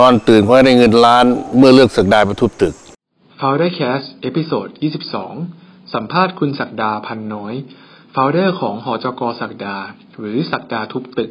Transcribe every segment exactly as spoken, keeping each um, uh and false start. นอนตื่นเพราะได้เงินล้านเมื่อเลือกศักดาไปทุบตึก FounderCast เอพิโซดยี่สิบสองสัมภาษณ์คุณศักดาพันน้อย Founder ของหจก.ศักดาหรือศักดาทุบตึก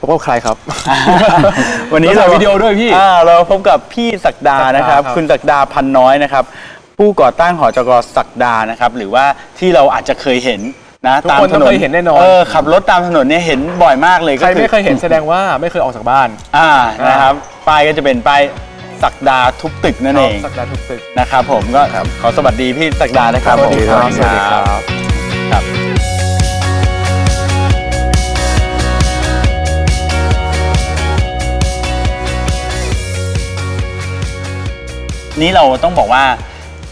พบกับใครครับ วันนี้เราวิดีโอด้วยพี่เราพบกับพี่ศักดานะครับคุณศักดาพันน้อยนะครับผู้ก่อตั้งหจก.ศักดานะครับหรือว่าที่เราอาจจะเคยเห็นนะตามถนนเคยเห็นแน่นอนเออขับรถตามถนนเนี่ยเห็นบ่อยมากเลยใครไม่เคยเห็นแสดงว่าไม่เคยออกจากบ้านอ่านะครับป้ายก็จะเป็นป้ายศักดาทุบตึกนั่นเองศักดาทุบตึกนะครับผมก็ขอสวัสดีพี่ศักดานะครับสวัสดีครับนี้เราต้องบอกว่า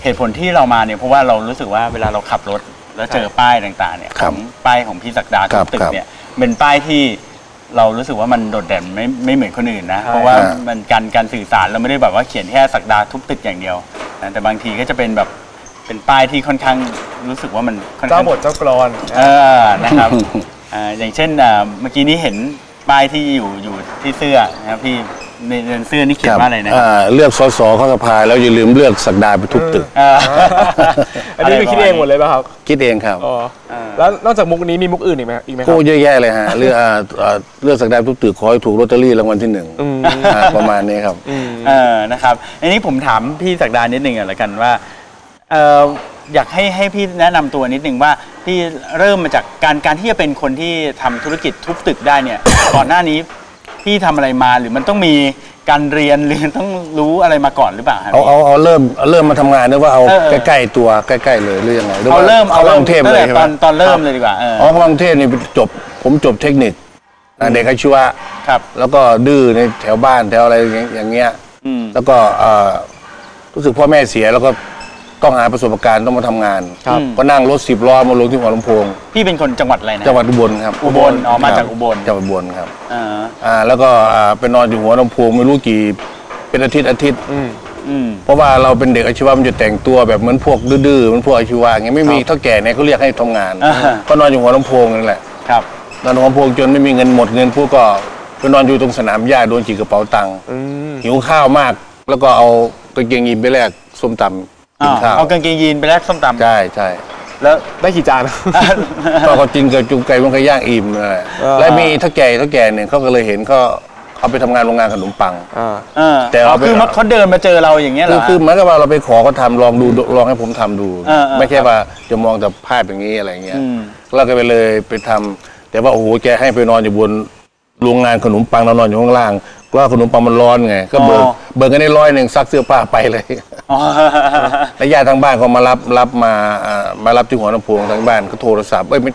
เหตุผลที่เรามาเนี่ยเพราะว่าเรารู้สึกว่าเวลาเราขับรถแล้วเจอป้ายต่างๆเนี่ยของป้ายของพี่ศักดาทุบตึกเนี่ยเป็นป้ายที่เรารู้สึกว่ามันโดดเด่นไม่ไม่เหมือนคนอื่นนะเพราะว่ามันการการสื่อสารเราไม่ได้แบบว่าเขียนแค่ศักดาทุบตึกอย่างเดียวนะแต่บางทีก็จะเป็นแบบเป็นป้ายที่ค่อนข้างรู้สึกว่ามันเจ้าบทเจ้ากลอนเออนะครับอ่าอย่างเช่นเมื่อกี้นี้เห็นป้ายที่อยู่อยู่ที่เสื้อนะครับพี่ในเสื้อนี่เขียนว่าอะไรนะเลือกสสเข้าสภาแล้วอย่าลืมเลือกศักดาไปทุบตึกอันนี้คือคิดเองหมดเลยป่ะครับคิดเองครับอ๋อแล้วนอกจากมุกนี้มีมุกอื่นอีกไหมอีกไหมครับโอ้เยอะแยะเลยฮะเลือกเลือกศักดาทุบตึกขอให้ถูกลอตเตอรี่รางวัลที่หนึ่งประมาณนี้ครับเออนะครับอันนี้ผมถามพี่ศักดานิดนึงอ่ะละกันว่าอยากให้ให้พี่แนะนำตัวนิดนึงว่าพี่เริ่มมาจากการการที่จะเป็นคนที่ทำธุรกิจทุบตึกได้เนี่ยก่อนหน้านี้พี่ทำอะไรมาหรือมันต้องมีการเรียนหรือต้องรู้อะไรมาก่อนหรือเปล่าเอาเอาเอาเริ่มเริ่มมาทำงานหรือว่าเอาใกล้ๆตัวใกล้ๆเลยหรือยังไงเอาเริ่มเอาเริ่มเทพเลยตอนตอนเริ่มเลยดีกว่าอ๋อพลังเทพนี่จบผมจบเทคนิคเด็กอาชีวะครับแล้วก็ดื้อในแถวบ้านแถวอะไรอย่างเงี้ยแล้วก็รู้สึกพ่อแม่เสียแล้วก็ต้องหาประสบการณ์ต้องมาทำงานก็นั่งรถสิบล้อมาลงที่หัวลำโพงพี่เป็นคนจังหวัดอะไรนะจังหวัดอุบลครับอุบลอ๋อมาจากอุบลจังหวัดอุบลครับอ่าแล้วก็อ่าไปนอนอยู่หัวลำโพงไม่รู้กี่เป็นอาทิตย์อาทิตย์เพราะว่าเราเป็นเด็กอาชีวะมันจะแต่งตัวแบบเหมือนพวกดื้อๆมันพวกอาชีวะอย่างเงี้ยไม่มีเท่าแก่เนี่ยเขาเรียกให้ทำงานก็นอนอยู่หัวลำโพงนั่นแหละครับนอนหัวลำโพงจนไม่มีเงินหมดเงินพวกก็ไปนอนอยู่ตรงสนามหญ้าโดนจีกระเป๋าตังค์หิวข้าวมากแล้วก็เอากางเกงยีนไปแลกส้มตำเอากางเกงยีนไปแลกส้มตำใช่ใช่แล้วได้กี่จานพอเขากินกับจุ่มไก่มันก็ย่างอิ่มเลยและมีท่าแก่ท่าแก่เนี่ยเขาก็เลยเห็นเขาเอาไปทำงานโรงงานขนมปังแต่เราคือเขาเดินมาเจอเราอย่างเงี้ยหรอคือเหมือนกับว่าเราไปขอเขาทำลองดูลองให้ผมทำดูไม่ใช่ว่าจะมองแต่ภาพอย่างนี้อะไรเงี้ยแล้วก็ไปเลยไปทำแต่ว่าโอ้โหแกให้ไปนอนอยู่บนโรงงานขนมปังเรานอนอยู่ข้างล่างว่าขนมปังมันร้อนไงก็เบิกเบิกกันได้ร้อยหนึ่งซักเสื้อผ้าไปเลยแล้วญาติทางบ้านเขามารับรับมามารับที่หัวลำโพงทางบ้านเขาโทรศัพท์เอ้ยไม่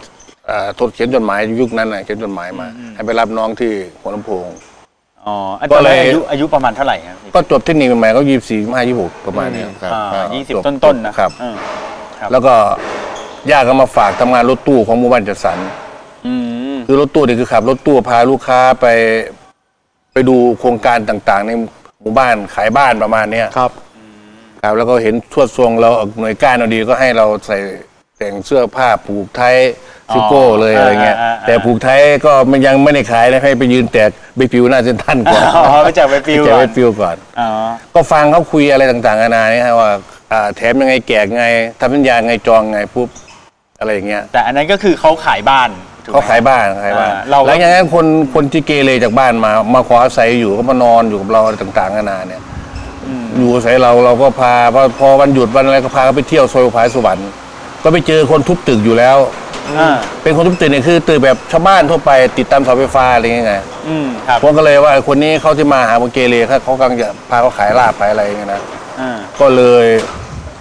โทรเขียนจดหมายยุคนั้นน่ะเขียนจดหมายมาให้ไปรับน้องที่หัวลำโพงอ๋อตอนนั้นอายุอายุประมาณเท่าไหร่ครับก็จบเทคนิคใหม่ๆก็ยี่สิบสี่ห้ายี่สิบหกประมาณนี้ครับยี่สิบต้นๆนะครับแล้วก็ญาติก็มาฝากทำงานรถตู้ของหมู่บ้านจัดสรรคือรถตู้นี่คือขับรถตู้พาลูกค้าไปไปดูโครงการต่างๆในหมู่บ้านขายบ้านประมาณเนี้ยครับครับแล้วก็เห็นทวดทรงเราหน่วยก้านเราดีก็ให้เราใส่แต่งเสื้อผ้าผูกไทยซิโก้เลยอะไรเงี้ยแต่ผูกไทยก็มันยังไม่ได้ขายนะให้ไปยืนแตกใบปลิวหน้าเซ็นทรัลก่อนอ๋อไปแจกใบปลิวแจกใบปลิวก่อนอ๋อก็ฟังเขาคุยอะไรต่างๆนานาเนี่ยว่าแถมยังไงแจกไงทำสัญญาไงจองไงปุ๊บอะไรอย่างเงี้ยแต่อันนั้นก็คือเขาขายบ้านเขาขายบ้านขายบ้านหลังจากนั้นคนคนที่เกเรจากบ้านมามาขออาศัยอยู่ก็มานอนอยู่กับเราต่างๆนานาเนี่ยอยู่อาศัยเราเราก็พาพอวันหยุดวันอะไรก็พาเขาไปเที่ยวซอยผาสวรรค์ก็ไปเจอคนทุบตึกอยู่แล้วเป็นคนทุบตึกเนี่ยคือตึกแบบชาวบ้านทั่วไปติดตามเสาไฟฟ้าอะไรเงี้ยไงผมก็เลยว่าคนนี้เขาที่มาหาเกเรเขากำลังจะพาเขาขายลาบขายอะไรเงี้ยนะก็เลย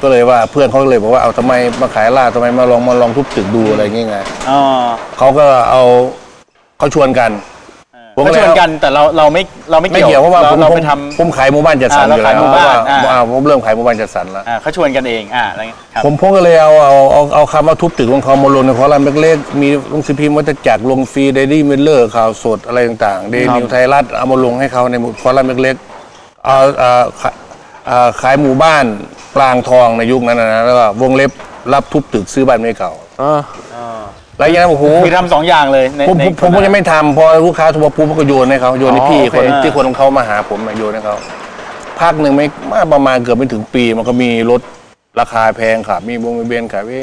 ก็เลยว่าเพื่อนเขาเลยบอกว่าเอาทำไมมาขายล่าทำไมมาลองมาลองทุบตึกดูอะไรเงี้ยไงอ๋อเขาก็เอาเขาชวนกันผมก็ชวนกันแต่เราเราไม่เราไม่เกี่ยวเพราะว่าผมผมผมขายหมู่บ้านจัดสรรอยู่แล้วผมเริ่มขายหมู่บ้านจัดสรรแล้วเขาชวนกันเองอ่าอะไรเงี้ยผมพงก็เลยเอาเอาเอาเอาคำว่าทุบตึกลงคอมลงในคอลัมน์เล็กๆมีลงสิพิมพ์วัตจักรลงฟรีเดลี่มิลเลอร์ข่าวสดอะไรต่างๆเดนิวไทยรัฐเอามาลงให้เขาในคอลัมน์เล็กๆเอาเอาขายหมู่บ้านปรางทองในยุคนั้นนะแล้วก็วงเล็บรับทุบตึกซื้อบ้านไม่เก่าอะไรอย่างนั้นโอ้โหมีทำสองอย่างเลยผมผมก็ยังไม่ทำพอลูกค้าทัวร์ปูก็โยนให้เขาโยนให้พี่คนที่คนของเขามาหาผมโยนให้เขาพักหนึ่งไม่ประมาณเกือบไม่ถึงปีมันก็มีรถราคาแพงค่ะมีวงเวียนขายพี่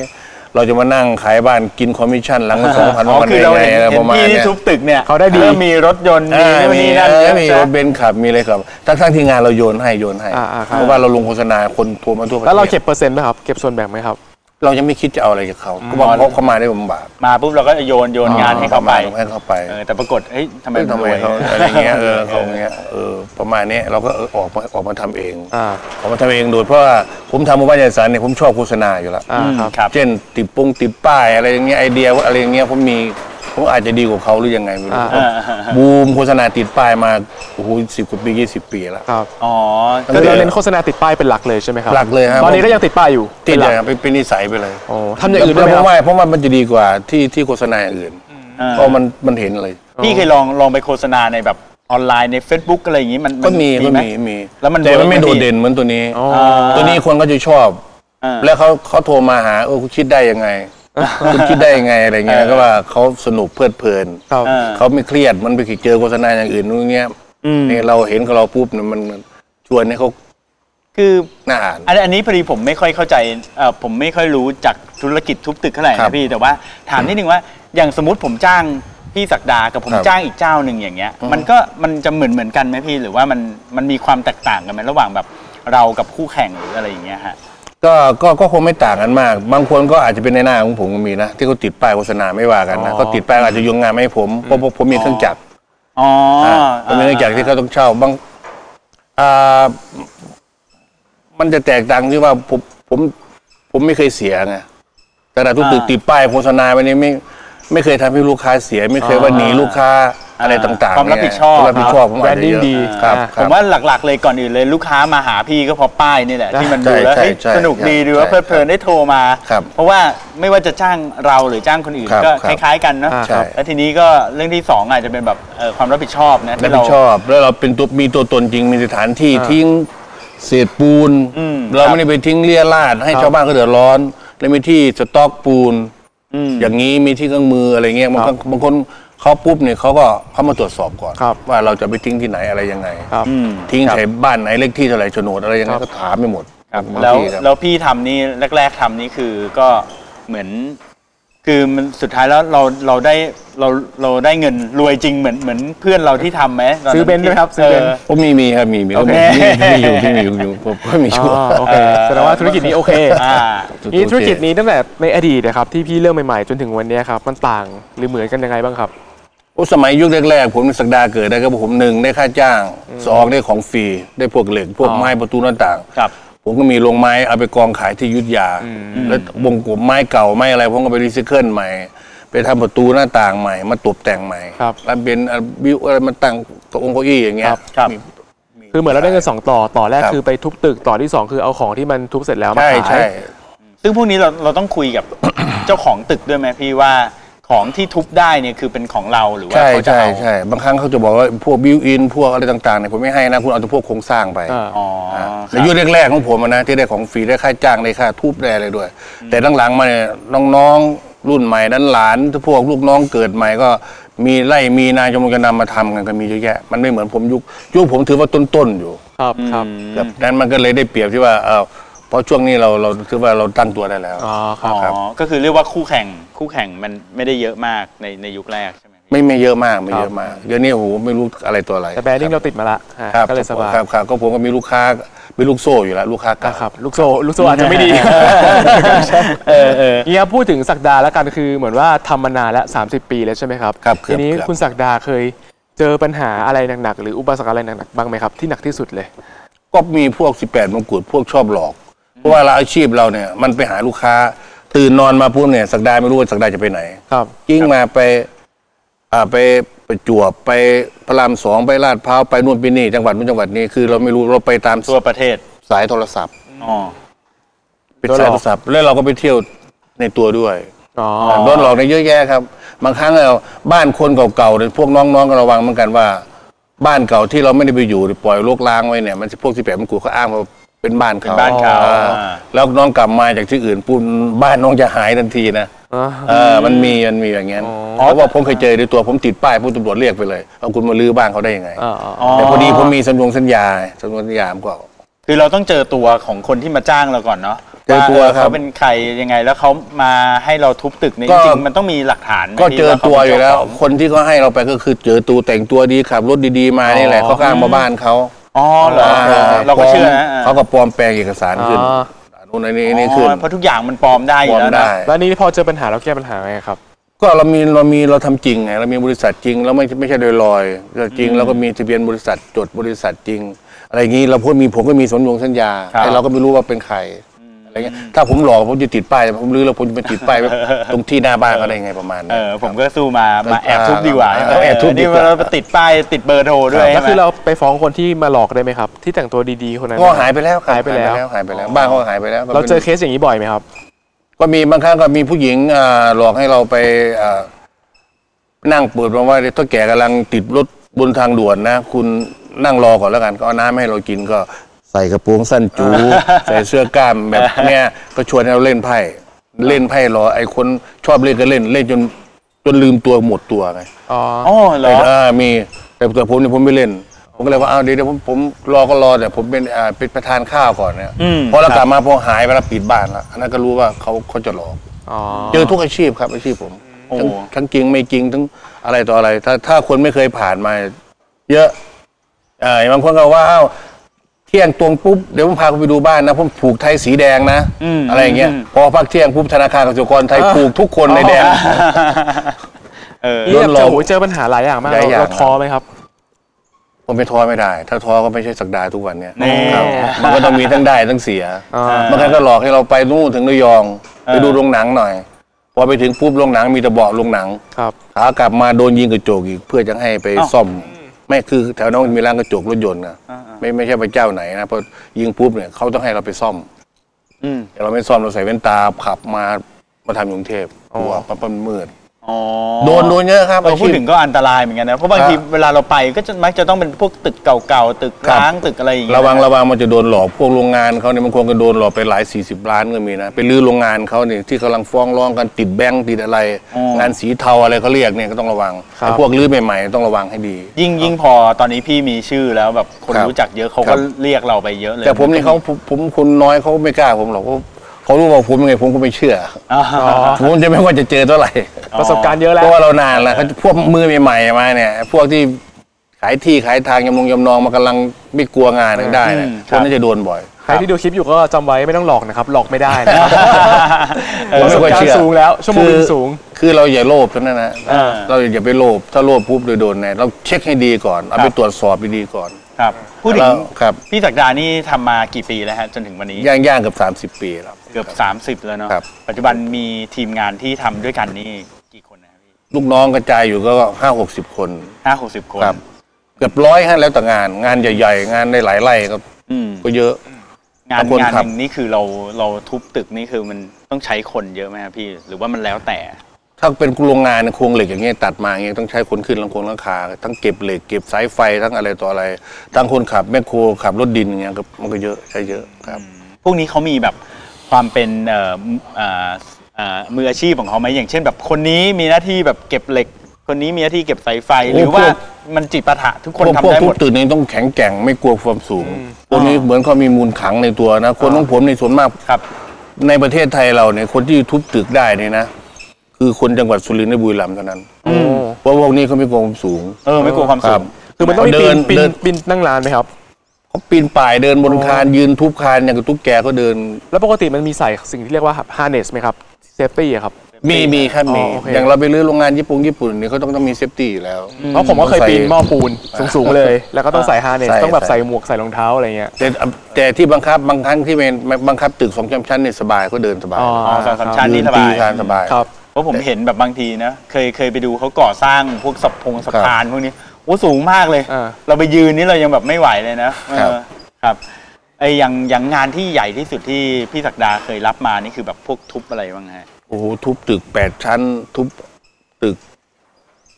เราจะมานั่งขายบ้านกินคอมมิชชั่นหลังละสองพันวันอะไรอย่างเงี้ยประมาณนี้ทุบตึกเนี่ยเขาได้ดีมีรถยนต์มีมีนั่นมีรถเบนซ์ขับมีอะไรครับทั้งทั้งที่งานเราโยนให้โยนให้เพราะว่าเราลงโฆษณาคนทัวร์มาทั่วประเทศแล้วเราเก็บเปอร์เซ็นต์ไหมครับเก็บส่วนแบ่งไหมครับเรายังไม่คิดจะเอาอะไรจากเขาก็บอกเขาเข้ามาได้บำบัดมาปุ๊บเราก็โยนโยนงานให้เขาไปให้เขาไปแต่ปรากฏเฮ้ยทำไมทำไมเขาอะไรเงี้ยเออเขาเงี้ยเออประมาณนี้เราก็ออกมาออกมาทำเองออกมาทำเองโดยเพราะว่าผมทำหมู่บ้านจัดสรรเนี่ยผมชอบโฆษณาอยู่แล้วเช่นติดป้งติดป้ายอะไรอย่างเงี้ยไอเดียว่าอะไรอย่างเงี้ยผมมีผมอาจจะดีกว่าเขาหรือยังไงไม่รู้บูมโฆษณาติดป้ายมาโอ้โหสิบกว่าปียี่สิบปีแล้วครับอ๋อก็เราเน้นโฆษณาติดป้ายเป็นหลักเลยใช่ไหมครับหลักเลยครับตอนนี้ก็ยังติดป้ายอยู่ติดอย่างเป็นนิสัยไปเลยโอ้ทำอย่างอื่นได้ไหมครับเพราะว่าเพราะว่ามันจะดีกว่าที่ที่โฆษณาอื่นเพราะมันมันเห็นเลยพี่เคยลองลองไปโฆษณาในแบบออนไลน์ใน Facebook อะไรอย่างนี้มันก็มีก็มีมีแล้วมันแต่มันไม่โดดเด่นเหมือนตัวนี้ตัวนี้คนก็จะชอบแล้วเขาเขาโทรมาหาเออคุณคิดได้ยังไงคุณคิดได้ยังไงอะไรเงี้ยก็ว่าเขาสนุกเพลิดเพลินเขาไม่เครียดมันไปเจอโฆษณาอย่างอื่นนู่นเงี้ยนี่เราเห็นกับเราปุ๊บเนี่ยมันชวนให้เขาคือน่าอ่านอันนี้พอดีผมไม่ค่อยเข้าใจผมไม่ค่อยรู้จากธุรกิจทุบตึกเท่าไหร่นะพี่แต่ว่าถามนิดนึงว่าอย่างสมมติผมจ้างพี่ศักดากับผมจ้างอีกเจ้าหนึ่งอย่างเงี้ยมันก็มันจะเหมือนเหมือนกันไหมพี่หรือว่ามันมันมีความแตกต่างกันไหมระหว่างแบบเรากับคู่แข่งหรืออะไรอย่างเงี้ยฮะก็ก็ก็คงไม่ต่างกันมากบางคนก็อาจจะเป็นในหน้าของผมก็มีนะที่เขาติดป้ายโฆษณาไม่ว่ากันนะก็ติดป้ายอาจจะยงงานไม่ให้ผมเพราะผมมีเครื่องจักรอ๋อผมมีเครื่องจักรที่เขาต้องเช่าบางอ่ามันจะแตกต่างที่ว่าผมผมผมไม่เคยเสียไงแต่ถ้าทุกตึกติดป้ายโฆษณาไปนี่ไม่ไม่เคยทำให้ลูกค้าเสียไม่เคยว่าหนีลูกค้าอะไรต่างๆความรับผิดชอบความรับผิดชอบผมว่าดีครับผมว่าหลักๆเลยก่อนอื่นเลยลูกค้ามาหาพี่ก็พอป้ายนี่แหละที่มันดูแล้วสนุกดีดูว่าเพลิดเพลินได้โทรมาเพราะว่าไม่ว่าจะจ้างเราหรือจ้างคนอื่นก็คล้ายๆกันเนาะแล้วทีนี้ก็เรื่องที่สองอาจจะเป็นแบบความรับผิดชอบนะรับผิดชอบแล้วเราเป็นตัวมีตัวตนจริงมีสถานที่ทิ้งเศษปูนเราไม่ได้ไปทิ้งเลี่ยราดให้ชาวบ้านก็เดือดร้อนแล้วมีที่สต๊อกปูนอย่างนี้มีที่เครื่องมืออะไรเงี้ยบางคนบางคนเขาปุ๊บเนี่ยเขาก็เข้ามาตรวจสอบก่อนว่าเราจะไปทิ้งที่ไหนอะไรยังไงทิ้งใส่บ้านไหนเลขที่เท่าไหร่โฉนดอะไรยังไงก็ถามไปหมดแล้วแล้วพี่ทำนี่แรกๆทำนี่คือก็เหมือนคือมันสุดท้ายแล้วเราเราได้เราเราได้เงินรวยจริงเหมือนเหมือนเพื่อนเราที่ทำไหมซื้อเบนซ์ด้วยครับซื้อเบนซ์ผมมีมีครับมีมีมีอยู่ที่มีอยู่ผมก็มีชัวร์โอเคแสดงว่าธุรกิจนี้โอเคนี่ธุรกิจนี้ตั้งแต่ในอดีตนะครับที่พี่เริ่มใหม่ๆจนถึงวันนี้ครับมันต่างหรือเหมือนกันยังไงบ้างครับโอ้สมัยยุคแรกๆผมในศักดาเกิดได้ก็ผมหนึ่งได้ค่าจ้างสองได้ของฟรีได้พวกเหล็กพวกไม้ประตูหน้าต่างผมก็มีโรงไม้เอาไปกองขายที่อยุธยาแล้ววงกลมไม้เก่าไม้อะไรผมก็ไปรีไซเคิลใหม่ไปทำประตูหน้าต่างใหม่มาตบแต่งใหม่แล้วเป็นบิวอะไรมาตั้งโต๊ะองค์เก้าอี้อย่างเงี้ยคือเหมือนเราได้เงินสองต่อต่อแรกคือไปทุบตึกต่อที่สองคือเอาของที่มันทุบเสร็จแล้วมาขายใช่ซึ่งพวกนี้เราเราต้องคุยกับเจ้าของตึกด้วยไหมพี่ว่าของที่ทุบได้เนี่ยคือเป็นของเราหรือว่าเขาจะเอาใช่บางครั้งเขาจะบอกว่าพวกบิวอินพวกอะไรต่างๆเนี่ยผมไม่ให้นะคุณเอาแต่พวกโครงสร้างไปในยุคแรกๆของผมนะที่ได้ของฟรีได้ค่าจ้างได้ค่าทุบได้อะไรด้วยแต่หลังๆมาเนี่ยน้องๆรุ่นใหม่นั้นหลานพวกลูกน้องเกิดใหม่ก็มีไร่มีนาจงจะนำมาทำกันก็มีเยอะแยะมันไม่เหมือนผมยุคยุคผมถือว่าต้นๆอยู่ครับครับแบบนั้นมันก็เลยได้เปรียบที่ว่าเออเพราะช่วงนี้เราเราคือว่าเราตั้งตัวได้แล้วอ๋อครับก็คือเรียกว่าคู่แข่งคู่แข่งมันไม่ได้เยอะมากในในยุคแรกใช่ไหมไม่ไม่เยอะมากไม่เยอะมากเดี๋ยวนี้โอ้โหไม่รู้อะไรตัวอะไรแต่แบรนดิ้งเราติดมาละก็เลยสบายครับครับก็ผมก็มีลูกค้ามีลูกโซ่อยู่แล้วลูกค้าครับลูกโซ่ลูกโซ่อาจจะไม่ดีเออเออเนี่ยพูดถึงศักดาแล้วกันคือเหมือนว่าทำมานานแล้วสามสิบปีแล้วใช่ไหมครับครับทีนี้คุณศักดาเคยเจอปัญหาอะไรหนักๆหรืออุปสรรคอะไรหนักๆบ้างไหมครับที่หนักที่สุดเลยก็มีพวกสิบแปดมงกุฎพวกชอบหลอก ราะว่าเราอาชีพเราเนี่ยมันไปหาลูกค้าตื่นนอนมาปุ๊บเนี่ยศักดาไม่รู้ว่าศักดาจะไปไหนครับยิ่งมาไปอ่าไปไปจวบไปพระรามสองไปลาดพร้าวไปนู่นไปนี่จังหวัดนู้นจังหวัดนี้คือเราไม่รู้เราไปตามทั่วประเทศสายโทรศัพท์อ๋อเป็นสายโทรศัพท์แล้วเราก็ไปเที่ยวในตัวด้วยอ๋อโดนหลอกในเยอะแยะครับบางครั้งเราบ้านคนเก่าๆเนี่ยพวกน้องๆก็ระวังเหมือนกันว่าบ้านเก่าที่เราไม่ได้ไปอยู่ปล่อยรกร้างไว้เนี่ยมันพวกที่แปะมันกูเขาอ้างว่าเป็นบ้านเขาแล้วน้องกลับมาจากที่อื่นปุ๊บบ้านน้องจะหายทันทีนะเออมันมีมันมีอย่างเงี้ยเพราะว่าผมเคยเจอในตัวผมติดป้ายผู้ตำรวจเรียกไปเลยเอาคุณมาลื้อบ้านเขาได้ยังไงแต่พอดีผมมีสัญญงสัญญาสัญญงสัญญาผมก็คือเราต้องเจอตัวของคนที่มาจ้างเราก่อนเนาะเจอตัวเขาเป็นใครยังไงแล้วเขามาให้เราทุบตึกเนี่ยจริงมันต้องมีหลักฐานก็เจอตัวอยู่แล้วคนที่เขาให้เราไปก็คือเจอตัวแต่งตัวดีขับรถดีๆมานี่แหละเขาข้างมาบ้านเขาอ๋อเหรอเราก็เชื่อนะเขาก็ปลอมแปลงเอกสารขึ้นนู่นนี่นี่ขึ้นเพราะทุกอย่างมันปลอมได้อยู่แล้วนะแล้วนี่พอเจอปัญหาเราแก้ปัญหาไงครับก็เรามีเรามีเราทำจริงไงเรามีบริษัทจริงแล้วไม่ไม่ใช่โดยลอยเราจริงแล้วก็มีทะเบียนบริษัทจดบริษัทจริงอะไรอย่างนี้เราพูดมีผมก็มีสัญญงสัญญาแต่เราก็ไม่รู้ว่าเป็นใครถ้าผมหลอกผมจะติดป้ายผมลื้อแล้วผมจะไปติดป้ายตรงที่หน้าบ้านอะไรไงประมาณนั้นผมก็สู้มามาแอบทุบดีกว่าแอบทุบนี่เราไปติดป้ายติดเบอร์โทรด้วยก็คือเราไปฟ้องคนที่มาหลอกได้ไหมครับที่แต่งตัวดีๆคนนั้นก็หายไปแล้วหายไปแล้วหายไปแล้วบ้านเขาหายไปแล้วเราเจอเคสอย่างนี้บ่อยไหมครับก็มีบางครั้งก็มีผู้หญิงหลอกให้เราไปนั่งเปิดมาว่าถ้าแก่กำลังติดรถบนทางด่วนนะคุณนั่งรอก่อนแล้วกันก็เอาน้ำให้เรากินก็ใส่กระโปรงสั้นจู๋ใส่เสื้อกล้ามแบบเนี้ยก็ชวนให้เราเล่นไพ่เล่นไพ่รอไอ้คนชอบเล่นก็เล่นเล่นจนจนลืมตัวหมดตัวไงอ๋อเหรอมีแต่ตัวผมเนี่ยผมไม่เล่นผมก็เลยว่าเอาเดี๋ยวผมผมรอก็รอแต่ผมเป็นอ่าเป็นประธานข้าวก่อนเนี่ยพอเรากลับมาพอหายไปแล้วปิดบ้านแล้วอันนั้นก็รู้ว่าเขาเขาจะหลอกเจอทุกอาชีพครับอาชีพผมทั้งทั้งจริงไม่จริงทั้งอะไรต่ออะไรถ้าถ้าคนไม่เคยผ่านมาเยอะอ่าบางคนก็ว่าอ้าวเที่ยงตรงปุ๊บเดี๋ยวผมพาคุณไปดูบ้านนะผมผูกไทยสีแดงนะ อ, อะไรอย่างเงี้ยพอพักเที่ยงปุ๊บธนาคารกสิกรไทยผูกทุกคนในแดงนี่แบบจะโหเจอปัญหาหลายอย่างมากเราท้อไหมครับผมไม่ท้อไม่ได้ถ้าท้อก็ไม่ใช่ศักดาทุกวันเนี่ยมันก็ต้องมีทั้งได้ทั้งเสียบางครั้งก็หลอกให้เราไปนู่นถึงระยองไปดูโรงหนังหน่อยพอไปถึงปุ๊บโรงหนังมีแต่เบาะโรงหนังขากลับมาโดนยิงกระจกอีกเพื่อจะให้ไปซ่อมไม่คือแถวนั้นมีร้านกระจกรถยนต์นะไม่ไม่ใช่พระเจ้าไหนนะพอยิงปุ๊บเนี่ยเขาต้องให้เราไปซ่อมแต่เราไม่ซ่อมเราใส่แว่นตาขับมามาทำกรุงเทพกลัวมันมืดโดนโดนเยอะครับพูดถึงก็อันตรายเหมือนกันนะเพราะบางทีเวลาเราไปก็จะมักจะต้องเป็นพวกตึกเก่าๆตึกร้างตึกอะไรอย่างเงี้ยระวังระวังมันจะโดนหลอกพวกโรงงานเขาเนี่ยมันคงจะโดนหลอกไปหลายสี่สิบล้านก็มีนะไปลื้อโรงงานเขาเนี่ยที่กำลังฟ้องร้องกันติดแบงค์ติดอะไรงานสีเทาอะไรเขาเรียกเนี่ยก็ต้องระวังพวกลื้อใหม่ๆต้องระวังให้ดียิ่งยิ่งพอตอนนี้พี่มีชื่อแล้วแบบคนรู้จักเยอะเขาก็เรียกเราไปเยอะเลยแต่ผมนี่เขาผมคนน้อยเขาไม่กล้าผมหรอกเขารู้ว่าผมยังไงผมก็ไม่เชื่อผมจะไม่ว่าจะเจอเท่าไหร่ประสบการณ์เยอะแล้วเพราะว่าเรานานแล้วเขาพวกมือใหม่ๆมาเนี่ยพวกที่ขายที่ขายทางยำนงยำนองมันกำลังไม่กลัวงานได้เนี่ยคนน่าจะโดนบ่อยใครที่ดูคลิปอยู่ก็จำไว้ไม่ต้องหลอกนะครับหลอกไม่ได้นะครับประสบการณ์สูงแล้วชั่วโมงสูงคือเราอย่าโลภเท่านั้นนะเราอย่าไปโลภถ้าโลภปุ๊บโดยโดนเนี่ยเราเช็คให้ดีก่อนเอาไปตรวจสอบดีๆก่อนครับพูดถึงพี่ศักดานี่ทำมากี่ปีแล้วฮะจนถึงวันนี้ย่างๆเกือบสามสิบปีแล้วเกือบสามสิบแล้วเนาะปัจจุบันมีทีมงานที่ทำด้วยกันนี่กี่คนนะครับพี่ลูกน้องกระจายอยู่ก็ ห้าหกสิบ คนห้าหกสิบคนครับเกือบร้อยฮะแล้วแต่งานงานใหญ่ๆงานในหลายไร่ก็ก็เยอะงานงานนึงนี่คือเราเราทุบตึกนี่คือมันต้องใช้คนเยอะไหมครับพี่หรือว่ามันแล้วแต่ถ้าเป็นโรงงานโครงเหล็กอย่างเงี้ยตัดมาอย่างเงี้ยต้องใช้คนขึ้นลงโครงหลังคาทั้งเก็บเหล็กเก็บสายไฟทั้งอะไรต่ออะไรทั้งคนขับแมคโครขับรถดินอย่างเงี้ยก็มันก็เยอะใช้เยอะครับพวกนี้เขามีแบบความเป็นเอ่อเอ่อเอ่อมืออาชีพของเขาไหมอย่างเช่นแบบคนนี้มีหน้าที่แบบเก็บเหล็กคนนี้มีหน้าที่เก็บสายไฟหรือว่ามันจิปาถะทุกคนทำได้หมดพวกทุบตึกนี่ต้องแข็งแกร่งไม่กลัวความสูงพวกนี้เหมือนเขามีมูลขังในตัวนะคนของผมในส่วนมากครับในประเทศไทยเราเนี่ยคนที่ทุบตึกได้เนี่ยนะคือคนจังหวัดสุรินทร์และบุรีรัมย์เท่านั้นเพราะพวกนี้เขาไม่กลัวความสูงเออไม่กลัวความสูงคือมันต้องเดินปีนปีนนั่งร้านไหมครับเขาปีนป่ายเดินบนคานยืนทุบคานอย่างกับตุ๊กแกก็เดินแล้วปกติมันมีใส่สิ่งที่เรียกว่าฮาร์เนสไหมครับเซฟตี้ครับ มีมีครับมีอย่างเราไปรื้อโรงงานญี่ปุ่นญี่ปุ่นนี่เขาต้องต้องมีเซฟตี้แล้วเพราะผมก็เคยปีนหม้อปูนสูงๆเลยแล้วก็ต้องใส่ฮาร์เนสต้องแบบใส่หมวกใส่รองเท้าอะไรเงี้ยแต่แต่ที่บังคับบางครั้งที่เป็นบังคับตึกสองชั้นเนี่ยสบายเขาเดินสบายอ๋อสองชั้นนี่สบายสบายครับเพราะผมเห็นแบบบางทีนะเคยเคยไปดูเขาก่อสร้างพวกสะพงสะพานพวกนี้โอ้สูงมากเลยเราไปยืนนี่เรายังแบบไม่ไหวเลยนะครับไอ้อย่างอย่างงานที่ใหญ่ที่สุดที่พี่ศักดาเคยรับมานี่คือแบบพวกทุบอะไรบ้างฮะโอ้โหทุบตึกแปดชั้นทุบตึก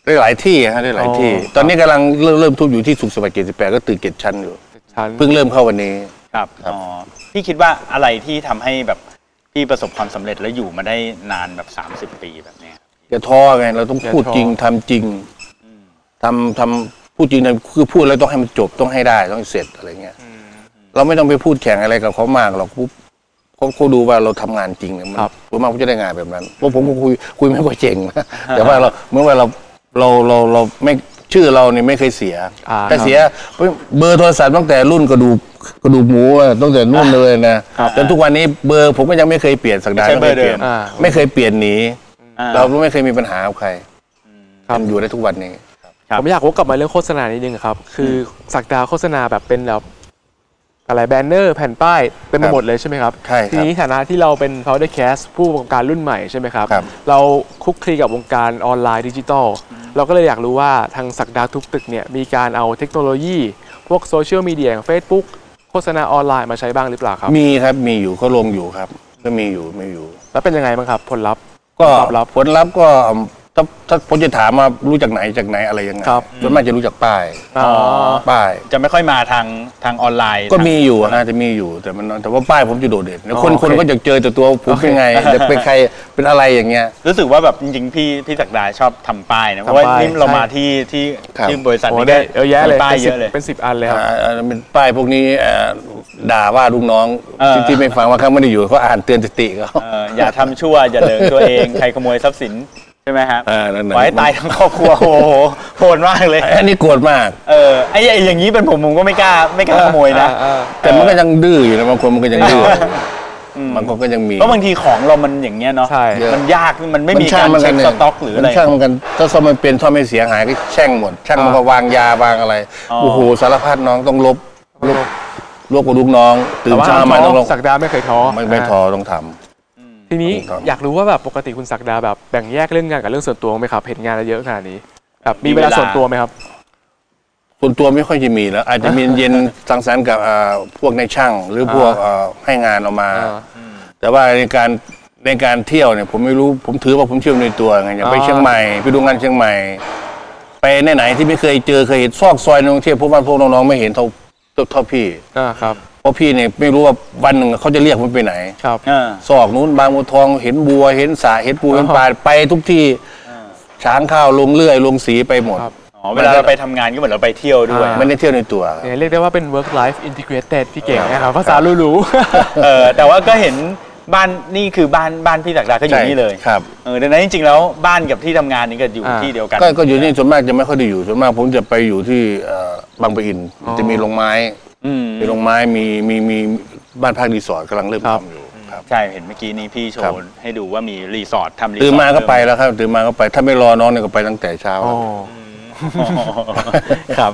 ได้หลายที่ฮะได้หลายที่ตอนนี้กำลังเริ่มเริ่มทุบอยู่ที่สุขสวัสดิ์เจ็ดสิบแปดก็ตึกเจ็ดชั้นอยู่เพิ่งเริ่มเข้าวันนี้ครับอ๋อพี่คิดว่าอะไรที่ทำให้แบบพี่ประสบความสำเร็จแล้วอยู่มาได้นานแบบสามสิบปีแบบนี้จะท้อไงเราต้องพูดจริงทำจริงทำทำพูดจริงคือพูดแล้วต้องให้มันจบต้องให้ได้ต้องเสร็จอะไรเงี้ยเราไม่ต้องไปพูดแข่งอะไรกับเขามากหรอกปุ๊บเขาเขาดูว่าเราทำงานจริงเนี่ยมันส่วนมากเขาจะได้งานแบบนั้นเพราะผมก็คุยคุยไม่ค่อยเจ๋งนะแต่ว่าเราเมื่อว่าเราเราเราเราไม่ชื่อเราเนี่ยไม่เคยเสียแต่เสียเบอร์โทรศัพท์ตั้งแต่รุ่นกระดูกกระดูกหมูตั้งแต่นู่นเลยนะจนทุกวันนี้เบอร์ผมก็ยังไม่เคยเปลี่ยนสักดาไม่เคยเปลี่ยนไม่เคยเปลี่ยนหนีเราไม่เคยมีปัญหากับใครทำอยู่ได้ทุกวันนี้ผมอยากวกกลับมาเรื่องโฆษณานิดนึงครับคือสักดาโฆษณาแบบเป็นแบบอะไรแบนเนอร์แผ่นป้ายเป็นหมดเลยใช่ไหมครับใช่ทีนี้ฐานะที่เราเป็น FounderCast ผู้ประกอบการรุ่นใหม่ใช่ไหมครับเราคุกคลีกับวงการออนไลน์ดิจิทัลเราก็เลยอยากรู้ว่าทางศักดาทุบตึกเนี่ยมีการเอาเทคโนโลยีพวกโซเชียลมีเดียอย่าง Facebook โฆษณาออนไลน์มาใช้บ้างหรือเปล่าครับมีครับมีอยู่ก็ลงอยู่ครับก็มีอยู่มีอยู่แล้วเป็นยังไงบ้างครับผลลัพธ์ก็ผลลัพธ์ก็ถ้าถ้าผมจะถามมารู้จากไหนจากไหนอะไรยังไงส่วนมากจะรู้จากป้ายป้ายจะไม่ค่อยมาทางทางออนไลน์ก็มีอยู่นะจะมีอยู่แต่มันแต่ว่าป้ายผมจะโดดเด่นคนคนก็อยากเจอแต่ตัวผมเป็นไงจะเป็นใครเป็นอะไรอย่างเงี้ยรู้สึกว่าแบบจริงๆพี่พี่ศักดาชอบทำป้ายนะเพราะว่านี่เรามาที่ที่ที่บริษัทนี้ได้เยอะแยะเลยป้ายเยอะเลยเป็นสิบอันเลยครับเป็นป้ายพวกนี้ด่าว่าลูกน้องที่ไม่ฟังว่าเขาไม่ได้อยู่เขาอ่านเตือนสติเขาอย่าทำชั่วอย่าเลิกตัวเองใครขโมยทรัพย์สินใช่ไหมครับไว้ตายทั้งครอบครัวโอ้โหโหดมากเลยอันนี้โกรธมากเออไอ้อย่างนี้เป็นผมผมก็ไม่กล้าไม่กล้าขโมยนะแต่มันก็ยังดื้ออยู่นะบางคนมันก็ยังดื้อบางคนก็ยังมีเพราะบางทีของเรามันอย่างเงี้ยเนาะมันยากมันไม่มีการเช็คสต็อกหรืออะไรช่างมันกันถ้าซ่อมมันเป็นถ้าไม่เสียหายก็แช่งหมดช่างมันก็วางยาวางอะไรโอ้โหสารพัดน้องต้องลบลบลบกับลูกน้องตื่นเช้ามาต้องลงสักดาไม่เคยท้อไม่ไม่ท้อต้องทำทีนี้อยากรู้ว่าแบบปกติคุณศักดาแบบแบ่งแยกเรื่องงานกับเรื่องส่วนตัวไหมครับเห็นงานเยอะขนาดนี้แบบมีเวลาส่วนตัวไหมครับส่วนตัวไม่ค่อยจะมีแล้วอาจจะมีเย็นสังสรรค์กับพวกในช่างหรือพวกให้งานออกมาแต่ว่าในการในการเที่ยวเนี่ยผมไม่รู้ผมถือว่าผมเที่ยวในตัวไงอย่างไปเชียงใหม่ไปดูงานเชียงใหม่ไปไหนๆที่ไม่เคยเจอเคยเห็นซอกซอยในกรุงเทพพวกบ้านพวกน้องๆไม่เห็นเท่าเท่าพี่ครับเพราะพี่เนี่ยไม่รู้ว่าวันหนึ่งเขาจะเรียกมันไปไหนครับซอกนู้นบางบัวทองเห็นบัวเห็นสาเห็นปูเห็นปลาไปทุกที่ช้างข้าวลงเลื่อยลงสีไปหมดอ๋อเวลาเราไปทำงานก็เหมือนเราไปเที่ยวด้วยไม่ได้เที่ยวในตัวเรียกได้ว่าเป็น work life integrated พี่เก่งนะครับภาษาหรูๆเออแต่ว่าก็เห็นบ้านนี่คือบ้านบ้านพี่ศักดาก็อยู่นี่เลยครับเออดังนั้นจริงๆแล้วบ้านกับที่ทำงานนี่ก็อยู่ที่เดียวกันก็อยู่นี่ส่วนมากจะไม่ค่อยได้อยู่ส่วนมากผมจะไปอยู่ที่บางปะอินจะมีโรงไม้มีโรงไม้มีมีมีบ้านพักรีสอร์ทกำลังเริ่มทำอยู่ครับใช่เห็นเมื่อกี้นี้พี่โชว์ให้ดูว่ามีรีสอร์ททำรีสอร์ทตื่นมาก็ไปแล้วครับตื่นมาก็ไปถ้าไม่รอน้องเนี่ยก็ไปตั้งแต่เช้าครับ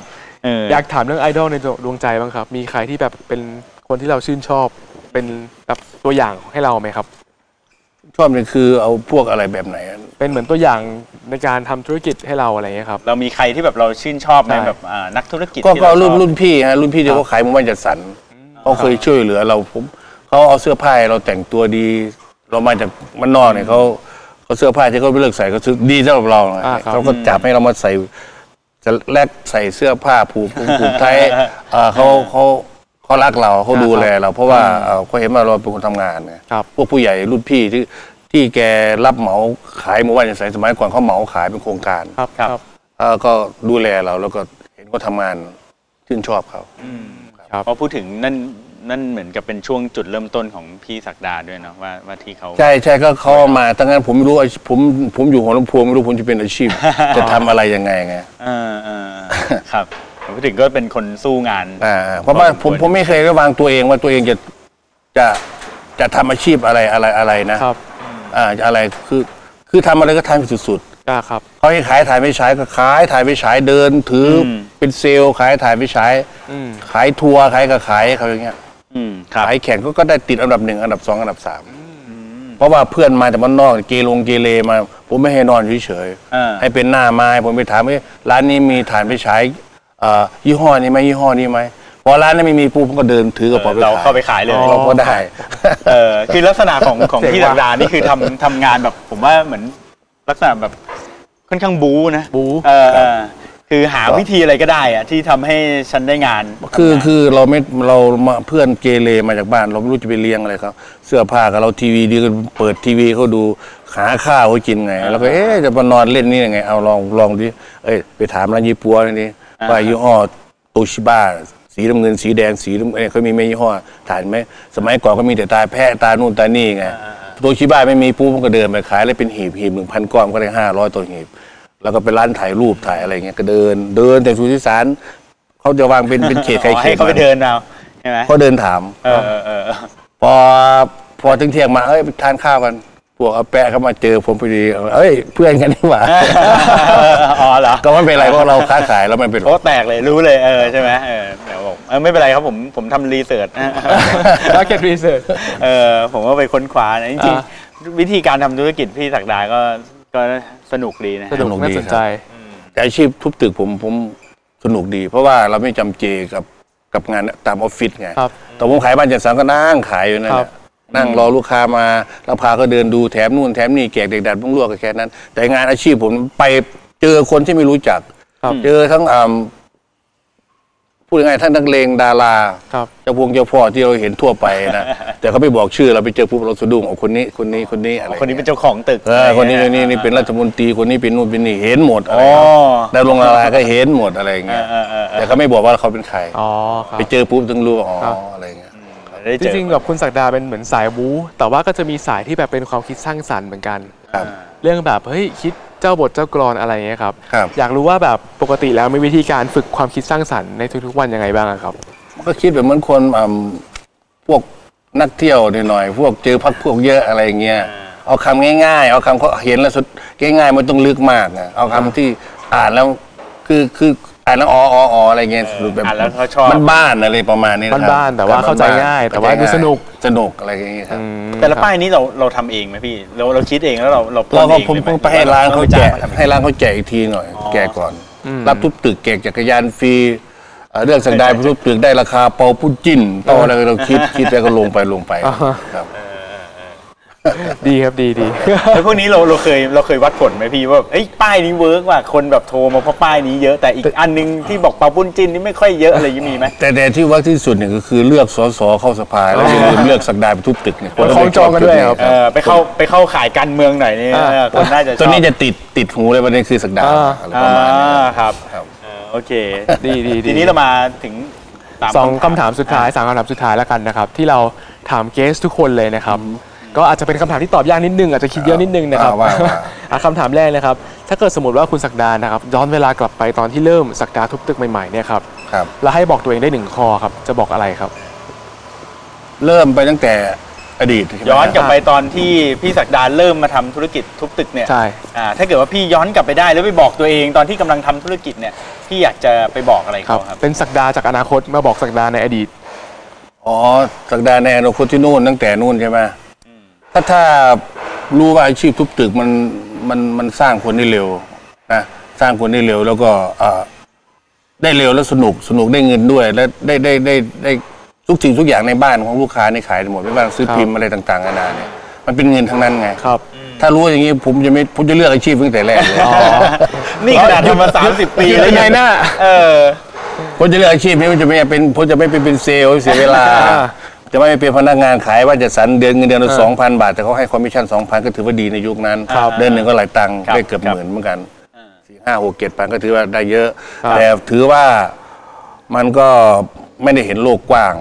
อยากถามเรื่องไอดอลในดวงใจบ้างครับมีใครที่แบบเป็นคนที่เราชื่นชอบเป็นแบบตัวอย่างให้เราไหมครับชอบเนี่ยคือเอาพวกอะไรแบบไหนเป็นเหมือนตัวอย่างในการทำธุรกิจให้เราอะไรเงี้ยครับเรามีใครที่แบบเราชื่นชอบในแบบนักธุรกิจก็ก็รุ่นรุ่นพี่ฮะรุ่นพี่เดี๋ยวเขาขายหมู่บ้านจัดสรรเขาเคยช่วยเหลือเราผมเขาเอาเสื้อผ้าเราแต่งตัวดีเรามาจากมันนอกเนี่ยเขาเขาเสื้อผ้าที่เขาไปเลือกใส่เขาซื้อดีสำหรับเราเขาก็จับให้เรามาใส่จะแลกใส่เสื้อผ้าผูกผูกไทยเขาเขาเขารักเราเขาดูแลเราเพราะว่าเขาเห็นว่าเราเป็นคนทำงานไงพวกผู้ใหญ่รุ่นพี่ที่ที่แกรับเหมาขายหมู่บ้านจัดสรรสมัยก่อนเขาเหมาขายเป็นโครงการครับครับก็ดูแลเราแล้วก็เห็นเขาทำงานชื่นชอบเขาเพราะพูดถึงนั่นนั่นเหมือนกับเป็นช่วงจุดเริ่มต้นของพี่ศักดาด้วยเนาะว่าว่าที่เขาใช่ใช่ก็เขามาตั้งนั้นผมไม่รู้ผมผมอยู่หัวลำโพงไม่รู้ผมจะเป็นอาชีพจะทำอะไรยังไงไงอ่าอ่าครับพูดถึงก็เป็นคนสู้งานเพราะว่าผมผมไม่เคยระวังตัวเองว่าตัวเองจะจะจะทำอาชีพอะไรอะไรอะไรนะครับอ่าอะไรคือ คือทำอะไรก็ทำไปสุดๆอ่าครับเขาให้ขายถ่ายไม่ใช้ก็ขายถ่ายไม่ใช้เดินถือเป็นเซลล์ขายถ่ายไม่ใช้ขายทัวร์ขายก็ขายเขาอย่างเงี้ยขายแข่งก็ได้ติดอันดับหนึ่งอันดับสองอันดับสามเพราะว่าเพื่อนมาแต่บ้านนอกเกลงเกเรมาผมไม่ให้นอนเฉยๆให้เป็นหน้าไม้ผมไปถามว่าร้านนี้มีถ่ายไม่ใช้ยี่ห้อนี้ไหมยี่ห้อนี้ไหมพอร้านนั้นไม่มีปูผมก็เดินถือกระเป๋าเราเข้าไปขายเลยเราก็ได้เออคือลักษณะของของพี่ศักดานี่คือทำทำงานแบบผมว่าเหมือนลักษณะแบบค่อนข้างบู๊นะบู๊เออคือหาวิธีอะไรก็ได้อะที่ทำให้ฉันได้งานคือคือเราไม่เราเพื่อนเกเรมาจากบ้านเราไม่รู้จะไปเลี้ยงอะไรครับเสื้อผ้ากับเราทีวีดีก็เปิดทีวีเขาดูหาข้าวเขากินไงแล้วก็เอ๊ะจะมานอนเล่นนี่ยังไงเอาลองลองดิเอ้ยไปถามร้านยี่ปัวนี่ว่ายี่ห้อโตชิบะสีน้ำเงินสีแดงสีน้ำอะไรเขามีไม่ยี่ห้อฐานไหมสมัยก่อนก็มีแต่ตาแพะตานู่นตานี่ไงโตชิบะไม่มีปูมันก็เดินไปขายแล้วเป็นหีบหีบหนึ่งพันก้อนก็ได้ห้าร้อยตัวหีบแล้วก็ไปร้านถ่ายรูปถ่ายอะไรเงี้ยก็เดินเดินแต่สุธิสารเขาจะวางเป็นเป็นเขตใครเขตเขาไปเดินเอาใช่ไหมเขาเดินถามเออเออพอพอถึงเที่ยงมาเอ้ยทานข้าวกันพวกอาแปะเขามาเจอผมพอดีเอ้ยเพื่อนกันนี่หว่าอ๋อเหรอก็ไม่เป็นไรเพราะเราค้าขายแล้วมันเป็นโอ้แตกเลยรู้เลยเออใช่ไหมเออเดี๋ยวบอกเออไม่เป็นไรครับผมผมทำรีเสิร์ชแล้วเก็บรีเสิร์ชเออผมก็ไปค้นคว้านะจริงๆวิธีการทำธุรกิจพี่ศักดาก็ก็สนุกดีนะสนุกดีครับแต่อาชีพทุบตึกผมผมสนุกดีเพราะว่าเราไม่จำเจกับกับงานตามออฟฟิศไงแต่ผมขายบ้านจัดสรรก็นั่งขายอยู่นั่นแหละนั่งรอลูกค้ามาแล้วพาก็เดินดูแถมนู่นแถมนี่แกะเด็กดัดบุ้งลวกแค่นั้นแต่งานอาชีพผมไปเจอคนที่ไม่รู้จักเจอทั้งพูดง่ายๆทั้งนักเลงดาราเจ้าพวงเจ้าพ่อที่เราเห็นทั่วไปนะแต่เขาไม่บอกชื่อเราไปเจอปุ๊บเราสะดุ้งคนนี้คนนี้คนนี้อะไรคนนี้เป็นเจ้าของตึกคนนี้นี่นี่เป็นรัฐมนตรีคนนี้เป็นนู่นเป็นนี่เห็นหมดอะไรดาราดาราก็เห็นหมดอะไรอย่างเงี้ยแต่เขาไม่บอกว่าเขาเป็นใครไปเจอปุ๊บถึงรู้อ๋ออะไรอย่างเงี้ยจริงๆแบบคุณศักดาเป็นเหมือนสายบู๊แต่ว่าก็จะมีสายที่แบบเป็นความคิดสร้างสรรค์เหมือนกันเรื่องแบบเฮ้ยคิดเจ้าบทเจ้ากรอนอะไรเงี้ยครับอยากรู้ว่าแบบปกติแล้วมีวิธีการฝึกความคิดสร้างสรรค์ในทุกๆวันยังไงบ้างครับก็คิดแบบเหมือนคนพวกนักเที่ยวหน่อยๆพวกเจอพักพวกเยอะอะไรเงี้ยเอาคำง่ายๆเอาคำเขาเห็นแล้วสุดง่ายๆมันต้องลึกมากนะเอาคำที่อ่านแล้วคือคืออ่านแล้วอ๋ออ๋ออ๋ออะไรเงี้ยหรือแบบมันบ้านอะไรประมาณนี้นะครับบ้านแต่ว่าเข้าใจง่ายแต่ว่าดูสนุกสนุกอะไรอย่างเงี้ยครับแต่ละป้ายนี้เราเราทำเองไหมพี่เราเราคิดเองแล้วเราเราเราก็ผมไปให้ร้านเขาแจกให้ร้านเขาแจกอีกทีหน่อยแจกก่อนรับทุบตึกแจกจักรยานฟรีเรื่องสังได้ทุบตึกได้ราคาเปาปุ้นจิ้นต่ออะไรเราคิดคิดแล้วก็ลงไปลงไปครับดีครับดีดีแล้วพวกนี้เราเราเคยเราเคยวัดผลไหมพี่ว่าไอ้ป้ายนี้เวิร์กว่ะคนแบบโทรมาเพราะป้ายนี้เยอะแต่อีกอันนึงที่บอกเปาปุ้นจิ้นนี่ไม่ค่อยเยอะอะไรยังมีไหมแต่แต่ที่เวิร์กที่สุดเนี่ยก็คือเลือกสสเข้าสภาแล้วอย่าลืมเลือกศักดาไปทุบตึกเนี่ยคนคล้องจองกันด้วยครับไปเข้าไปเข้าขายการเมืองหน่อยนี่คนน่าจะตอนนี้จะติดติดหูเลยวันนี้คือศักดาอะไรประมาณนี้ครับโอเคดีดีทีนี้เรามาถึงสองคำถามสุดท้ายสามคำถามสุดท้ายแล้วกันนะครับที่เราถามเกสทุกคนเลยนะครับก็อาจจะเป็นคำถามที่ตอบยากนิดนึงอาจจะคิดเยอะนิดนึงนะครับคำถามแรกนะครับถ้าเกิดสมมติว่าคุณศักดานะครับย้อนเวลากลับไปตอนที่เริ่มศักดาทุบตึกใหม่ๆเนี่ยครับแล้วให้บอกตัวเองได้หนึ่งข้อครับจะบอกอะไรครับเริ่มไปตั้งแต่อดีตย้อนกลับไปตอนที่พี่ศักดาเริ่มมาทำธุรกิจทุบตึกเนี่ยถ้าเกิดว่าพี่ย้อนกลับไปได้แล้วไปบอกตัวเองตอนที่กำลังทำธุรกิจเนี่ยพี่อยากจะไปบอกอะไรเขาครับเป็นศักดาจากอนาคตมาบอกศักดาในอดีตอ๋อศักดาในอนาคตที่นู่นตั้งแต่นู่นใช่ไหมถ้าถ้ารู้ว่าอาชีพทุบตึกมันมันมันสร้างคนได้เร็วนะสร้างคนได้เร็วแล้วก็ได้เร็วแล้วสนุกสนุกได้เงินด้วยและได้ได้ได้ได้ทุกสิ่งทุกอย่างในบ้านของลูกค้าในขายหมดไม่ว่าซื้อพิมพ์อะไรต่างๆนานาเนี่ยมันเป็นเงินทั้งนั้นไงครับถ้ารู้อย่างนี้ผมจะไม่ผมจะเลือกอาชีพตั้งแต่แรกเลยนี่ขนาดทำมาสามสิบปีแล้วไงน่าเออผมจะเลือกอาชีพนี้มันจะไม่เป็นผมจะไม่ไปเป็นเซลล์เสียเวลาจะไม่เป็นพนักงานขายว่าจะสันเดือนเงินเดือนละสองพันบาทแต่เขาให้คอมมิชชั่นสองพันก็ถือว่าดีในยุคนั้นเดือนหนึ่งก็หลายตังค์ได้เกือบหมื่นเหมือนกันสี่ห้าหกเจ็ดพันก็ถือว่าได้เยอะแต่ถือว่ามันก็ไม่ได้เห็นโลกกว้าง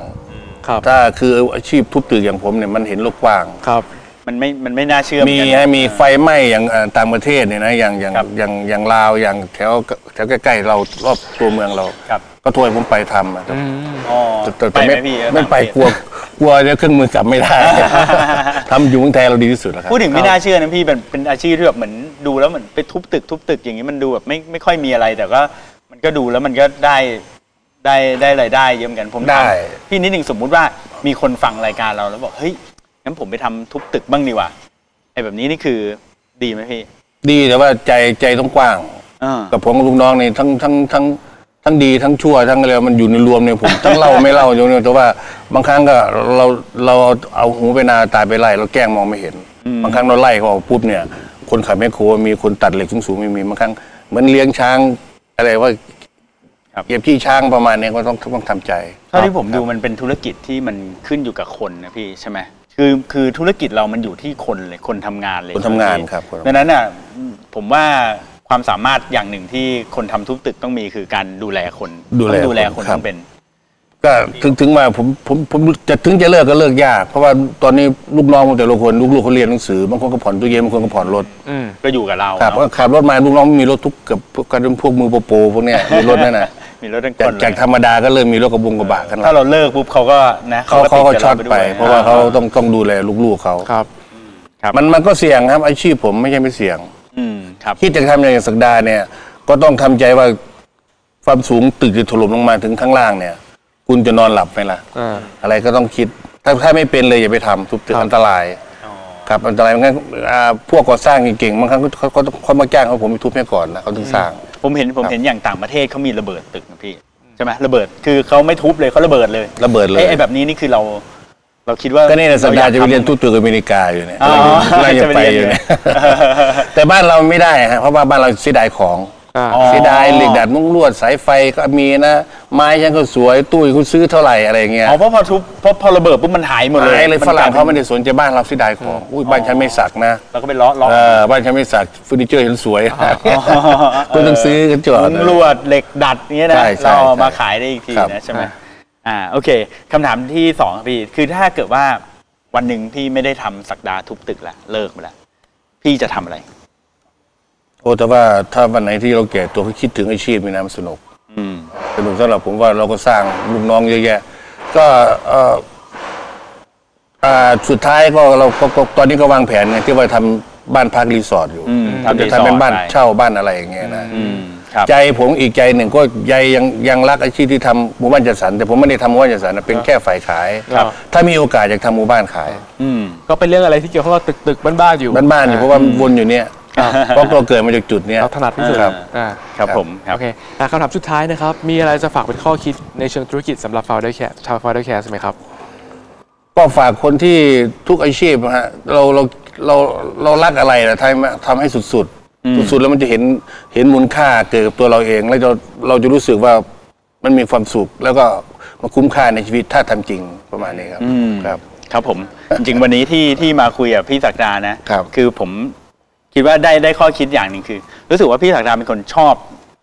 ถ้าคืออาชีพทุบตึกอย่างผมเนี่ยมันเห็นโลกกว้างมันไม่มันไม่น่าเชื่อมีให้มีไฟไหม้อย่างต่างประเทศเนี่ยนะอย่างอย่างอย่างอย่างลาวอย่างแถวแถวใกล้ๆเรารอบตัวเมืองเราก็โทรผมไปทำแต่ไม่ไม่ไปกลัวก ลัวจะเครื่องมือจับไม่ได้ทำอยู่เมืองไทยเราดีที่สุดแล้วครับพูดถึงไม่น่าเชื่อนะพี่เป็นเป็นอาชีพที่แบบเหมือนดูแล้วเหมือนไปทุบตึกทุบตึกอย่างนี้มันดูแบบไม่ไม่ค่อยมีอะไรแต่ก็มันก็ดูแล้วมันก็ได้ได้ได้รายได้เยอะเหมือนกันผมได้พี่นิดนึงสมมุติว่ามีคนฟังรายการเราแล้วบอกเฮ้ยงั้นผมไปทำทุบตึกบ้างดีกว่าไอ้แบบนี้นี่คือดีไหมพี่ดีแต่ว่าใจใจต้องกว้างกับผมกับลูกน้องนี่ทั้งทั้งทั้งทั้งดีทั้งชั่วทั้งอะไรมันอยู่ในรวมเนี่ยผมทั้งเล่าไม่เล่าอย่างเดียวแต่ว่าบางครั้งก็เราเราเอาหูไปนาตาไปไล่เราแกล้งมองไม่เห็นบางครั้งเราไล่เขาปุ๊บเนี่ยคนขับแมคโครมีคนตัดเหล็กสูงๆไม่มีบางครั้งเหมือนเลี้ยงช้างอะไรว่าเก็บขี้ช้างประมาณนี้ก็ต้องต้องทำใจเท่าที่ผมดูมันเป็นธุรกิจที่มันขึ้นอยู่กับคนนะพี่ใช่ไหมคือคือธุรกิจเรามันอยู่ที่คนเลยคนทำงานเลยคนทำงานครับดังนั้นอ่ะผมว่าความสามารถอย่างหนึ่งที่คนทำทุบตึกต้องมีคือการดูแลคนต้องดูแลคนทั้งเป็นก็ถึงถึงมาผมผมผมจะถึงจะเลิกก็เลิกยากเพราะว่าตอนนี้ลูกน้องแต่ละคนลูกๆเขาเรียนหนังสือบางคนก็ผ่อนตู้เย็นบางคนก็ผ่อนรถก็อยู่กับเราครับก็ขับรถมาลูกน้องมีรถทุกกับการเป็นพวกมือโปรพวกเนี้ยมีรถนั่นน่ะจากธรรมดาก็เริ่มมีรถกระบุงกระบะกันแล้วถ้าเราเลิกปุ๊บเขาก็นะเขาเขาก็ช็อตไปเพราะว่าเขาต้องต้องดูแลลูกๆเขาครับมันมันก็เสี่ยงครับอาชีพผมไม่ใช่ไม่เสี่ยงที่จะทำอย่างศักดาเนี่ยก็ต้องทำใจว่าความสูงตึกจะถล่มลงมาถึงข้างล่างเนี่ยคุณจะนอนหลับไหมล่ะอะไรก็ต้องคิดถ้าถ้าไม่เป็นเลยอย่าไปทำทุบตึกอันตรายครับอันตรายงั้นพวกก่อสร้างเก่งๆบางครั้งเขาเขาเขามาจ้างเขาผมไปทุบให้ก่อนนะเขาถึงสร้างผมเห็นผมเห็นอย่างต่างประเทศเขามีระเบิดตึกนะพี่ใช่ไหมระเบิดคือเขาไม่ทุบเลยเขาระเบิดเลยระเบิดเลยไอ้แบบนี้นี่คือเราเราคิดว่าก็นี่แหละสัปดาห์จะไปเรียนทุบตึกอเมริกาอยู่เนี่ยเราจะไปอยู่เนี่ยแต่บ้านเราไม่ได้ครับเพราะว่าบ้านเราเสียดายของเสียดายเหล็กดัดมุ้งลวดสายไฟก็มีนะไม้ฉันก็สวยตู้คุณซื้อเท่าไหร่อะไรเงี้ยอ๋อเพราะพอทุบเพราะพอระเบิดปุ๊บมันหายหมดเลยเลยฝรั่งเขาไม่ได้สนใจบ้านเราเสียดายของอุ้ยบ้านฉันไม่สักนะแล้วก็ไปล้อล้อบ้านฉันไม่สักเฟอร์นิเจอร์ฉันสวยคุณต้องซื้อกันจอดมุ้งลวดเหล็กดัดเงี้ยนะเรามาขายได้อีกทีนะใช่ไหมอ่าโอเคคำถามที่สองพี่คือถ้าเกิดว่าวันหนึ่งพี่ไม่ได้ทำศักดาทุบตึกแล้วเลิกไปแล้วพี่จะทำอะไรโอ้แต่ว่าถ้าวันไหนที่เราแก่ตัวคิดถึงอาชีพมีนะมันสนุกสนุกสำหรับผมว่าเราก็สร้างลูกน้องเยอะแยะก็สุดท้ายก็เราตอนนี้ก็วางแผนที่ว่าทำบ้านพักรีสอร์ทอยู่จะทำเป็นบ้านเช่าบ้านอะไรอย่างเงี้ยนะใจผมอีกใจหนึ่งก็ใจยังยังรักอาชีพที่ทำหมู่บ้านจัดสรรแต่ผมไม่ได้ทำหมู่บ้านจัดสรรเป็นแค่ฝ่ายขายถ้ามีโอกาสอยากทำหมู่บ้านขายก็เป็นเรื่องอะไรที่เกี่ยวข้องกับตึกๆบ้านๆอยู่บ้านๆอยู่เพราะว่าวนอยู่เนี่ยเพราะเราเกิดมาจากจุดนี้เราถนัดที่สุดครับครับผมโอเคคำถามสุดท้ายนะครับมีอะไรจะฝากเป็นข้อคิดในเชิงธุรกิจสำหรับ FounderCast ชาว FounderCast ไหมครับก็ฝากคนที่ทุกอาชีพฮะเราเราเราเรารักอะไรนะทำให้สุดๆสุดๆแล้วมันจะเห็นเห็นมูลค่าเกิดกับตัวเราเองแล้วเราเราจะรู้สึกว่ามันมีความสุขแล้วก็มาคุ้มค่าในชีวิตถ้าทำจริงประมาณนี้ครับครับครับผมจริงวันนี้ที่ที่มาคุยกับพี่ศักดานะคือผมคิดว่าได้ได้ข้อคิดอย่างหนึ่งคือรู้สึกว่าพี่ศักดาเป็นคนชอบ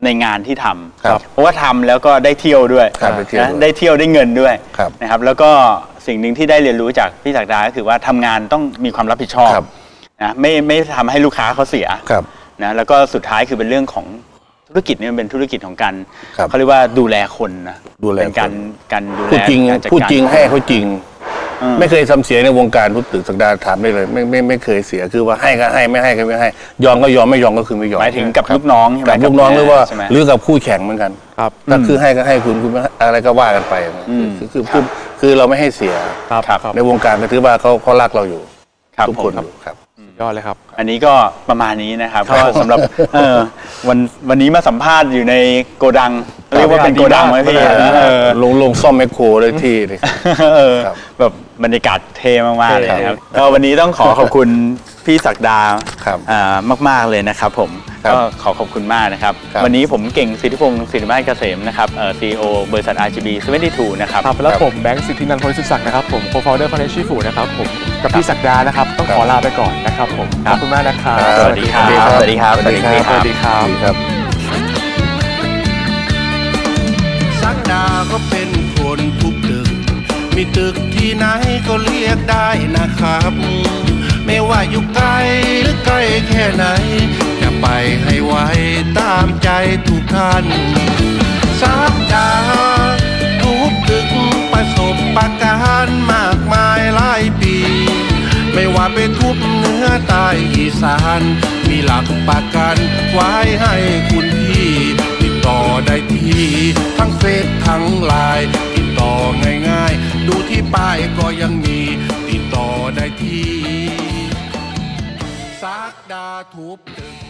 ในงานที่ทำเพราะว่าทำแล้วก็ได้เที่ยวด้วยได้เที่ยวได้เงินด้วยนะครับแล้วก็สิ่งหนึ่งที่ได้เรียนรู้จากพี่ศักดาก็คือว่าทำงานต้องมีความรับผิดชอบนะไม่ไม่ทำให้ลูกค้าเขาเสียนะแล้วก็สุดท้ายคือเป็นเรื่องของธุรกิจเนี่ยมันเป็นธุรกิจของการเขาเรียกว่าดูแลคนนะดูแลเป็นการการดูแลจริงพูดจริงให้เขาจริงไม่เคยทำเสียในวงการทุบตึกศักดาถามได้เลยไม่ไม่ไม่เคยเสียคือว่าให้ก็ให้ไม่ให้ก็ไม่ให้ยอมก็ยอมไม่ยอมก็คือไม่ยอมหมายถึงกับลูกน้องกับลูกน้องหรือว่าหรือกับคู่แข่งเหมือนกันครับถ้าคือให้ก็ให้คุณคุณอะไรก็ว่ากันไปคือคือคือเราไม่ให้เสียในวงการก็ถือว่าเขาเขารักเราอยู่ทุกคนครับยอดเลยครับอันนี้ก็ประมาณนี้นะครับก็สำหรับวันวันนี้มาสัมภาษณ์อยู่ในโกดังเรียกว่าเป็นโกดังไหมพี่ลงลงซ่อมแมคโครเลยที่แบบบรรยากาศเท่มากๆเลยครับก็วันนี้ต้องขอขอบคุณพี่ศักดามากๆเลยนะครับผมก็ขอขอบคุณมากนะครับวันนี้ผมเก่งสิทธิพงศ์สิริมาศเกษมนะครับซีอีโอบริษัท อาร์ จี บี เจ็ดสิบสอง นะครับแล้วผมแบงค์สิทธินันท์พลสุศักดิ์นะครับผมโคฟาวเดอร์ Content Shifu นะครับผมกับพี่ศักดานะครับต้องขอลาไปก่อนนะครับผมขอบคุณมากนะครับสวัสดีครับสวัสดีครับสวัสดีครับสวัสดีครับศักดาก็เป็นคนทุบตึกมีตึกที่ไหนก็เรียกได้นะครับไม่ว่าอยู่ไกลหรือใกล้แค่ไหนจะไปให้ไวตามใจทุกท่านศักดาทุบตึกประสบการณ์มากมาย อีสานมีหลักประกันไว้ให้คุณพี่ติดต่อได้ที่ทั้งเฟซทั้งไลน์ติดต่อง่ายๆดูที่ป้ายก็ยังมีติดต่อได้ที่ศักดาทุบตึก